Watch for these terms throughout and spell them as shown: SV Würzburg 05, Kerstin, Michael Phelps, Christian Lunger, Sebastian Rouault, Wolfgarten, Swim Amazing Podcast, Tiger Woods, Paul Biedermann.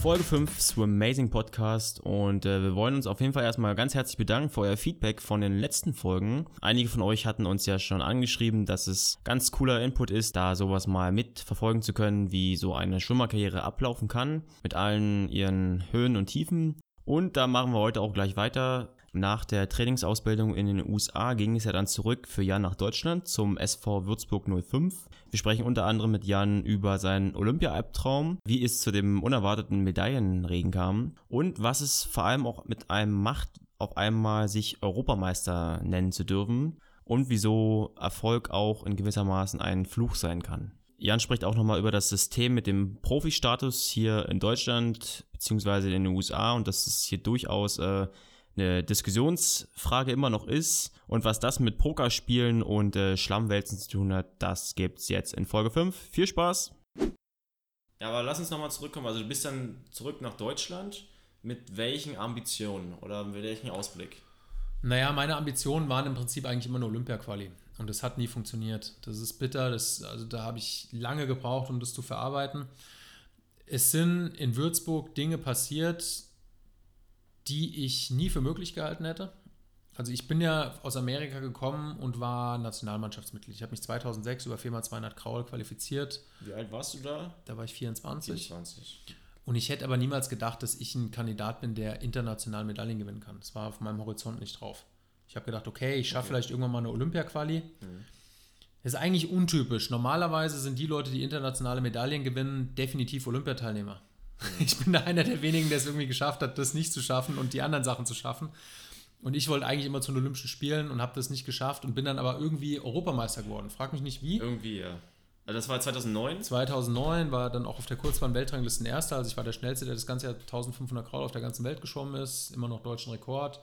Folge 5 Swim Amazing Podcast und wir wollen uns auf jeden Fall erstmal ganz herzlich bedanken für euer Feedback von den letzten Folgen. Einige von euch hatten uns ja schon angeschrieben, dass es ganz cooler Input ist, da sowas mal mitverfolgen zu können, wie so eine Schwimmerkarriere ablaufen kann, mit allen ihren Höhen und Tiefen. Und da machen wir heute auch gleich weiter. Nach der Trainingsausbildung in den USA ging es ja dann zurück für Jan nach Deutschland zum SV Würzburg 05. Wir sprechen unter anderem mit Jan über seinen Olympia-Albtraum, wie es zu dem unerwarteten Medaillenregen kam und was es vor allem auch mit einem macht, auf einmal sich Europameister nennen zu dürfen und wieso Erfolg auch in gewissermaßen ein Fluch sein kann. Jan spricht auch nochmal über das System mit dem Profi-Status hier in Deutschland bzw. in den USA und dass es hier durchaus eine Diskussionsfrage immer noch ist und was das mit Pokerspielen und Schlammwälzen zu tun hat, das gibt's jetzt in Folge 5. Viel Spaß! Ja, aber lass uns nochmal zurückkommen. Also du bist dann zurück nach Deutschland. Mit welchen Ambitionen oder mit welchem Ausblick? Naja, meine Ambitionen waren im Prinzip eigentlich immer eine Olympia-Quali und das hat nie funktioniert. Das ist bitter, da habe ich lange gebraucht, um das zu verarbeiten. Es sind in Würzburg Dinge passiert, die ich nie für möglich gehalten hätte. Also ich bin ja aus Amerika gekommen und war Nationalmannschaftsmitglied. Ich habe mich 2006 über 4x200 Kraul qualifiziert. Wie alt warst du da? Da war ich 24. Und ich hätte aber niemals gedacht, dass ich ein Kandidat bin, der international Medaillen gewinnen kann. Das war auf meinem Horizont nicht drauf. Ich habe gedacht, okay, ich schaffe vielleicht irgendwann mal eine Olympia-Quali. Mhm. Das ist eigentlich untypisch. Normalerweise sind die Leute, die internationale Medaillen gewinnen, definitiv Olympiateilnehmer. Ich bin da einer der wenigen, der es irgendwie geschafft hat, das nicht zu schaffen und die anderen Sachen zu schaffen. Und ich wollte eigentlich immer zu den Olympischen Spielen und habe das nicht geschafft und bin dann aber irgendwie Europameister geworden. Frag mich nicht wie. Irgendwie, ja. Also das war 2009? 2009 war dann auch auf der Kurzbahn-Weltranglisten Erster. Also ich war der Schnellste, der das ganze Jahr 1500 Kraul auf der ganzen Welt geschwommen ist. Immer noch deutschen Rekord.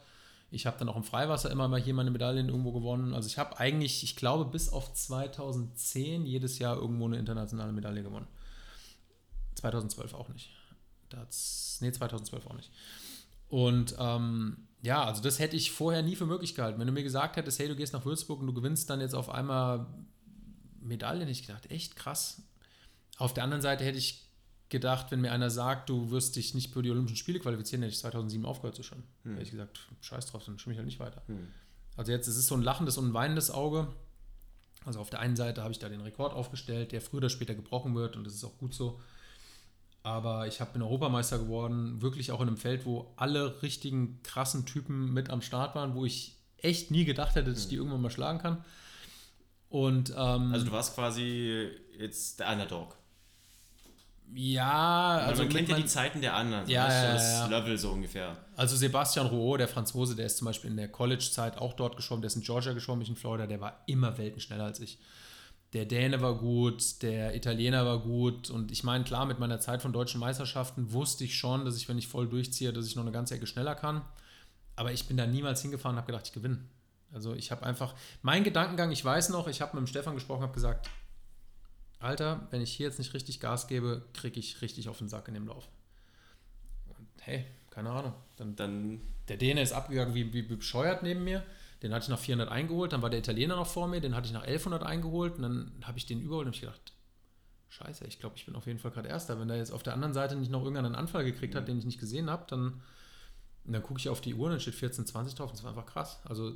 Ich habe dann auch im Freiwasser immer mal hier meine Medaillen irgendwo gewonnen. Also ich habe eigentlich, ich glaube, bis auf 2010 jedes Jahr irgendwo eine internationale Medaille gewonnen. 2012 auch nicht. 2012 auch nicht. Und ja, also das hätte ich vorher nie für möglich gehalten. Wenn du mir gesagt hättest, hey, du gehst nach Würzburg und du gewinnst dann jetzt auf einmal Medaillen, hätte ich gedacht, echt krass. Auf der anderen Seite hätte ich gedacht, wenn mir einer sagt, du wirst dich nicht für die Olympischen Spiele qualifizieren, hätte ich 2007 aufgehört zu schwimmen. Hätte ich gesagt, scheiß drauf, dann schwimme ich halt nicht weiter. Also jetzt, es ist so ein lachendes und ein weinendes Auge. Also auf der einen Seite habe ich da den Rekord aufgestellt, der früher oder später gebrochen wird und das ist auch gut so. Aber ich bin Europameister geworden, wirklich auch in einem Feld, wo alle richtigen krassen Typen mit am Start waren, wo ich echt nie gedacht hätte, dass ich die irgendwann mal schlagen kann. Und, also du warst quasi jetzt der Underdog. Ja, also man kennt ja die Zeiten der anderen, ja, das ist das Level so ungefähr. Also Sebastian Rouault, der Franzose, der ist zum Beispiel in der College-Zeit auch dort geschwommen, der ist in Georgia geschwommen, ich in Florida, der war immer welten schneller als ich. Der Däne war gut, der Italiener war gut und ich meine, klar, mit meiner Zeit von deutschen Meisterschaften wusste ich schon, dass ich, wenn ich voll durchziehe, dass ich noch eine ganze Ecke schneller kann, aber ich bin da niemals hingefahren und habe gedacht, ich gewinne. Also ich habe einfach, mein Gedankengang, ich weiß noch, ich habe mit dem Stefan gesprochen, habe gesagt, Alter, wenn ich hier jetzt nicht richtig Gas gebe, kriege ich richtig auf den Sack in dem Lauf. Und hey, keine Ahnung, dann der Däne ist abgegangen wie bescheuert neben mir. Den hatte ich nach 400 eingeholt, dann war der Italiener noch vor mir, den hatte ich nach 1100 eingeholt und dann habe ich den überholt und habe gedacht, scheiße, ich glaube, ich bin auf jeden Fall gerade Erster. Wenn der jetzt auf der anderen Seite nicht noch irgendeinen Anfall gekriegt hat, den ich nicht gesehen habe, dann gucke ich auf die Uhr und dann steht 14:20 drauf und das war einfach krass. Also,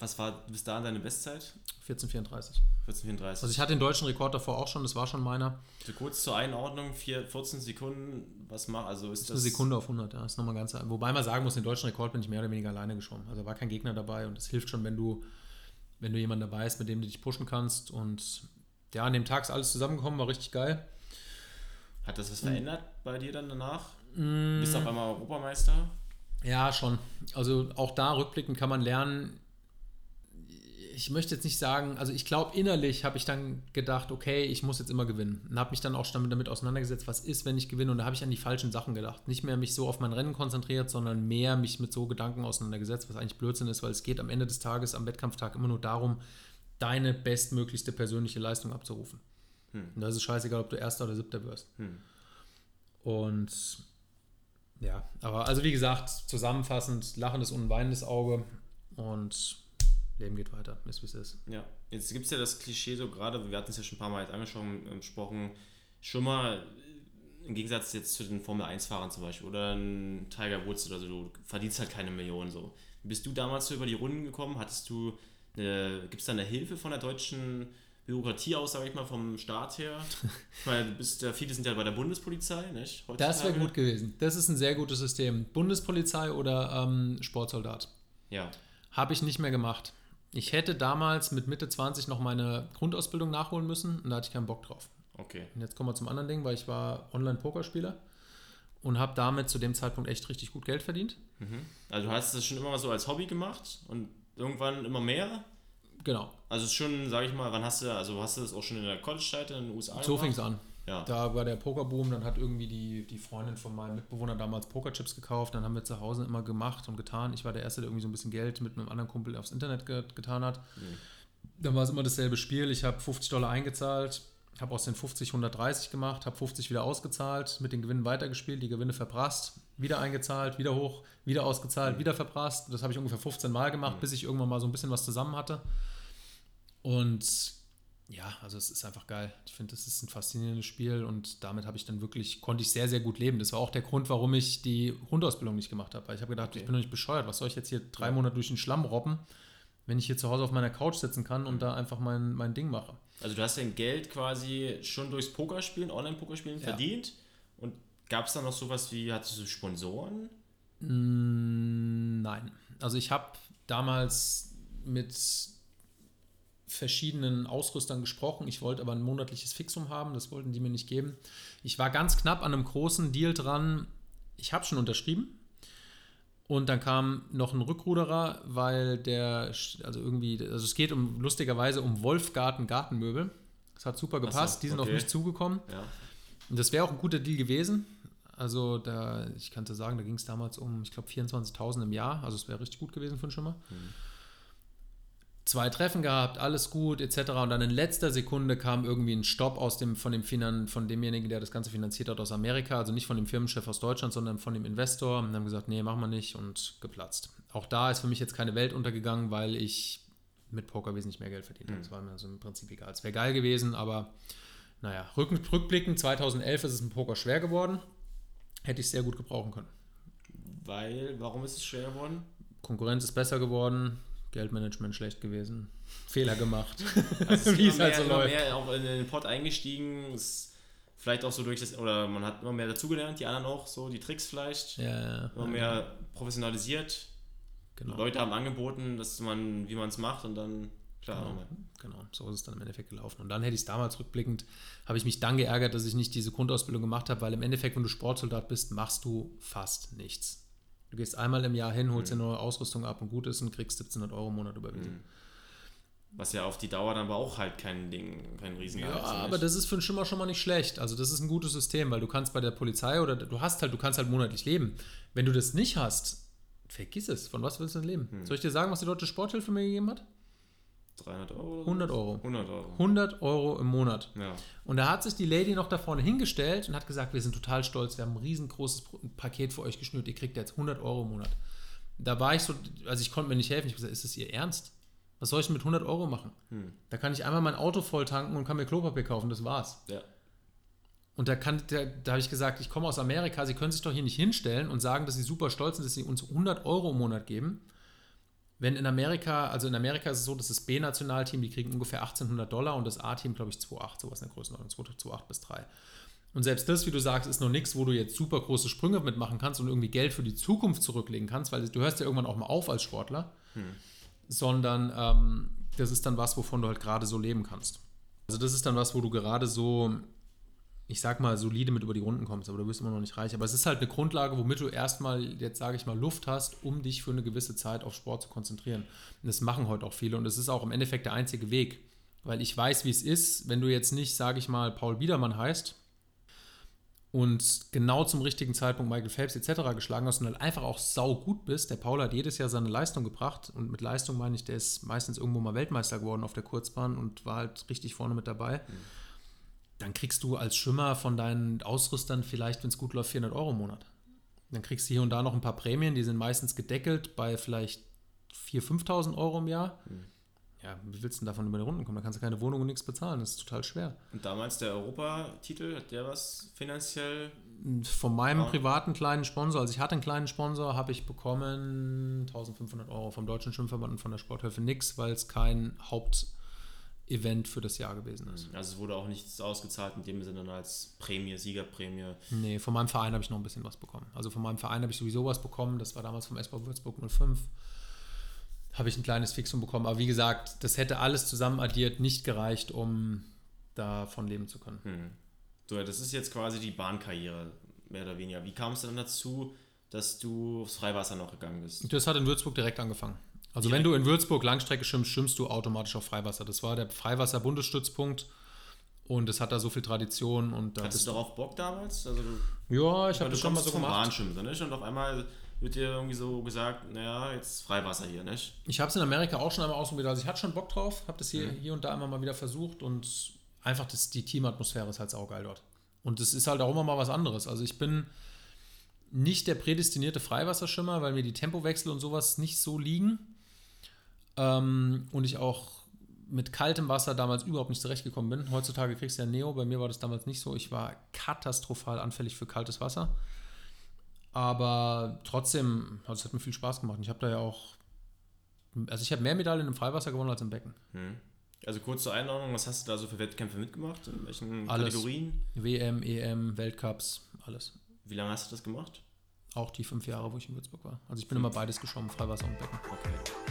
was war bis dahin deine Bestzeit? 14:34. 14:34. Also ich hatte den deutschen Rekord davor auch schon, das war schon meiner. Also kurz zur Einordnung, 14 Sekunden, was macht, also ist das... Eine Sekunde auf 100, ja, ist nochmal ganz... Wobei man sagen muss, den deutschen Rekord bin ich mehr oder weniger alleine geschwommen. Also da war kein Gegner dabei und es hilft schon, wenn du jemanden dabei hast, mit dem du dich pushen kannst. Und ja, an dem Tag ist alles zusammengekommen, war richtig geil. Hat das was verändert bei dir dann danach? Bist du auf einmal Europameister? Ja, schon. Also auch da rückblickend kann man lernen... Ich möchte jetzt nicht sagen, also ich glaube innerlich habe ich dann gedacht, okay, ich muss jetzt immer gewinnen und habe mich dann auch damit auseinandergesetzt, was ist, wenn ich gewinne und da habe ich an die falschen Sachen gedacht. Nicht mehr mich so auf mein Rennen konzentriert, sondern mehr mich mit so Gedanken auseinandergesetzt, was eigentlich Blödsinn ist, weil es geht am Ende des Tages, am Wettkampftag immer nur darum, deine bestmöglichste persönliche Leistung abzurufen. Und das ist scheißegal, ob du Erster oder Siebter wirst. Und ja, aber also wie gesagt, zusammenfassend, lachendes und weinendes Auge und... Leben geht weiter, ist wie es ist. Ja, jetzt gibt es ja das Klischee so gerade, wir hatten es ja schon ein paar Mal jetzt angesprochen, schon mal im Gegensatz jetzt zu den Formel-1-Fahrern zum Beispiel oder ein Tiger Woods oder so, du verdienst halt keine Millionen so. Bist du damals so über die Runden gekommen? Hattest du, gibt es da eine Hilfe von der deutschen Bürokratie aus, sage ich mal, vom Staat her? Ich meine, viele sind ja bei der Bundespolizei, nicht? Heutzutage. Das wäre gut gewesen. Das ist ein sehr gutes System. Bundespolizei oder Sportsoldat. Ja. Habe ich nicht mehr gemacht. Ich hätte damals mit Mitte 20 noch meine Grundausbildung nachholen müssen und da hatte ich keinen Bock drauf. Okay. Und jetzt kommen wir zum anderen Ding, weil ich war Online-Pokerspieler und habe damit zu dem Zeitpunkt echt richtig gut Geld verdient. Mhm. Also du hast das schon immer so als Hobby gemacht und irgendwann immer mehr? Genau. Also es ist schon, sag ich mal, hast du das auch schon in der College-Zeit in den USA so fing es an. Ja. Da war der Pokerboom, dann hat irgendwie die Freundin von meinem Mitbewohner damals Pokerchips gekauft, dann haben wir zu Hause immer gemacht und getan. Ich war der Erste, der irgendwie so ein bisschen Geld mit einem anderen Kumpel aufs Internet getan hat. Mhm. Dann war es immer dasselbe Spiel. Ich habe $50 eingezahlt, habe aus den 50 130 gemacht, habe 50 wieder ausgezahlt, mit den Gewinnen weitergespielt, die Gewinne verprasst, wieder eingezahlt, wieder hoch, wieder ausgezahlt, wieder verprasst. Das habe ich ungefähr 15 Mal gemacht, bis ich irgendwann mal so ein bisschen was zusammen hatte. Und ja, also es ist einfach geil. Ich finde, das ist ein faszinierendes Spiel und damit konnte ich sehr, sehr gut leben. Das war auch der Grund, warum ich die Grundausbildung nicht gemacht habe. Weil ich habe gedacht, okay, ich bin doch nicht bescheuert. Was soll ich jetzt hier 3 Monate durch den Schlamm robben, wenn ich hier zu Hause auf meiner Couch sitzen kann und da einfach mein Ding mache? Also du hast dein Geld quasi schon durchs Pokerspielen, Online-Pokerspielen verdient und gab es da noch sowas wie, hattest du Sponsoren? Nein. Also ich habe damals mit verschiedenen Ausrüstern gesprochen. Ich wollte aber ein monatliches Fixum haben, das wollten die mir nicht geben. Ich war ganz knapp an einem großen Deal dran. Ich habe schon unterschrieben und dann kam noch ein Rückruderer, weil es geht lustigerweise um Wolfgarten Gartenmöbel. Das hat super gepasst, die sind auf mich zugekommen. Ja. Und das wäre auch ein guter Deal gewesen. Also ich kann dir sagen, da ging es damals um, ich glaube, 24.000 im Jahr. Also es wäre richtig gut gewesen für den Schimmer. Mhm. 2 Treffen gehabt, alles gut, etc. Und dann in letzter Sekunde kam irgendwie ein Stopp von demjenigen, der das Ganze finanziert hat aus Amerika, also nicht von dem Firmenchef aus Deutschland, sondern von dem Investor. Und haben gesagt, nee, machen wir nicht und geplatzt. Auch da ist für mich jetzt keine Welt untergegangen, weil ich mit Poker wesentlich mehr Geld verdient habe. Das war mir so im Prinzip egal. Es wäre geil gewesen, aber naja, rückblickend 2011 ist es im Poker schwer geworden. Hätte ich sehr gut gebrauchen können. Warum ist es schwer geworden? Konkurrenz ist besser geworden. Geldmanagement schlecht gewesen, Fehler gemacht. Also wie es halt so läuft. Mehr auch in den Pot eingestiegen, ist vielleicht auch so oder man hat immer mehr dazugelernt, die anderen auch so, die Tricks vielleicht, mehr professionalisiert. Genau. Leute haben angeboten, wie man es macht und dann, klar. Genau, so ist es dann im Endeffekt gelaufen. Und dann hätte ich es damals rückblickend, habe ich mich dann geärgert, dass ich nicht diese Grundausbildung gemacht habe, weil im Endeffekt, wenn du Sportsoldat bist, machst du fast nichts. Du gehst einmal im Jahr hin, holst dir neue Ausrüstung ab und gut ist und kriegst 1.700 Euro im Monat überwiesen. Was ja auf die Dauer dann aber auch halt kein Riesengeld. Ja, aber das ist für den Schimmer schon mal nicht schlecht. Also das ist ein gutes System, weil du kannst bei der Polizei oder du kannst halt monatlich leben. Wenn du das nicht hast, vergiss es. Von was willst du denn leben? Soll ich dir sagen, was die deutsche Sporthilfe mir gegeben hat? 300 Euro? 100 Euro. 100 Euro. 100 Euro im Monat. Ja. Und da hat sich die Lady noch da vorne hingestellt und hat gesagt, wir sind total stolz, wir haben ein riesengroßes Paket für euch geschnürt, ihr kriegt jetzt 100 Euro im Monat. Da war ich so, also ich konnte mir nicht helfen, ich habe gesagt, ist das ihr Ernst? Was soll ich denn mit 100 Euro machen? Da kann ich einmal mein Auto voll tanken und kann mir Klopapier kaufen, das war's. Ja. Und da habe ich gesagt, ich komme aus Amerika, sie können sich doch hier nicht hinstellen und sagen, dass sie super stolz sind, dass sie uns 100 Euro im Monat geben. Wenn in Amerika ist es so, dass das B-Nationalteam, die kriegen ungefähr $1.800 und das A-Team, glaube ich, 2,8, sowas in der Größenordnung, 2,8 bis 3. Und selbst das, wie du sagst, ist noch nichts, wo du jetzt super große Sprünge mitmachen kannst und irgendwie Geld für die Zukunft zurücklegen kannst, weil du hörst ja irgendwann auch mal auf als Sportler, sondern das ist dann was, wovon du halt gerade so leben kannst. Also das ist dann was, wo du gerade so, ich sag mal, solide mit über die Runden kommst, aber du bist immer noch nicht reich. Aber es ist halt eine Grundlage, womit du erstmal, jetzt sage ich mal, Luft hast, um dich für eine gewisse Zeit auf Sport zu konzentrieren. Und das machen heute auch viele und es ist auch im Endeffekt der einzige Weg. Weil ich weiß, wie es ist, wenn du jetzt nicht, sage ich mal, Paul Biedermann heißt und genau zum richtigen Zeitpunkt Michael Phelps etc. geschlagen hast und halt einfach auch saugut bist. Der Paul hat jedes Jahr seine Leistung gebracht und mit Leistung meine ich, der ist meistens irgendwo mal Weltmeister geworden auf der Kurzbahn und war halt richtig vorne mit dabei. Dann kriegst du als Schwimmer von deinen Ausrüstern vielleicht, wenn es gut läuft, 400 Euro im Monat. Dann kriegst du hier und da noch ein paar Prämien, die sind meistens gedeckelt bei vielleicht 4.000, 5.000 Euro im Jahr. Mhm. Ja, wie willst du denn davon über die Runden kommen? Da kannst du keine Wohnung und nichts bezahlen. Das ist total schwer. Und damals der Europatitel, hat der was finanziell? Von meinem privaten kleinen Sponsor, also ich hatte einen kleinen Sponsor, habe ich bekommen 1.500 Euro vom Deutschen Schwimmverband und von der Sporthilfe nix, weil es kein Hauptevent für das Jahr gewesen ist. Also es wurde auch nichts ausgezahlt in dem Sinne als Prämie, Siegerprämie? Nee, von meinem Verein habe ich noch ein bisschen was bekommen. Also von meinem Verein habe ich sowieso was bekommen. Das war damals vom SV Würzburg 05. Habe ich ein kleines Fixum bekommen. Aber wie gesagt, das hätte alles zusammen addiert nicht gereicht, um davon leben zu können. Hm. So, das ist jetzt quasi die Bahnkarriere, mehr oder weniger. Wie kam es dann dazu, dass du aufs Freiwasser noch gegangen bist? Das hat in Würzburg direkt angefangen. Also direkt? Wenn du in Würzburg Langstrecke schwimmst, schwimmst du automatisch auf Freiwasser. Das war der Freiwasser-Bundesstützpunkt. Und es hat da so viel Tradition. Und hattest du darauf Bock damals? Also ja, ich habe das schon mal so gemacht. Nicht? Und auf einmal wird dir irgendwie so gesagt, naja, jetzt Freiwasser hier, nicht? Ich habe es in Amerika auch schon einmal ausprobiert. Also ich hatte schon Bock drauf, habe das hier und da immer mal wieder versucht. Und einfach die Teamatmosphäre ist halt saugeil dort. Und es ist halt auch immer mal was anderes. Also ich bin nicht der prädestinierte Freiwasserschwimmer, weil mir die Tempowechsel und sowas nicht so liegen. Und ich auch mit kaltem Wasser damals überhaupt nicht zurechtgekommen bin. Heutzutage kriegst du ja Neo, bei mir war das damals nicht so. Ich war katastrophal anfällig für kaltes Wasser. Aber trotzdem, also es hat mir viel Spaß gemacht. Ich habe da ja auch, also ich habe mehr Medaillen im Freiwasser gewonnen als im Becken. Hm. Also kurz zur Einordnung, was hast du da so für Wettkämpfe mitgemacht? In welchen Kategorien? WM, EM, Weltcups, alles. Wie lange hast du das gemacht? Auch die 5 Jahre, wo ich in Würzburg war. Also ich bin immer beides geschwommen, Freiwasser und Becken. Okay.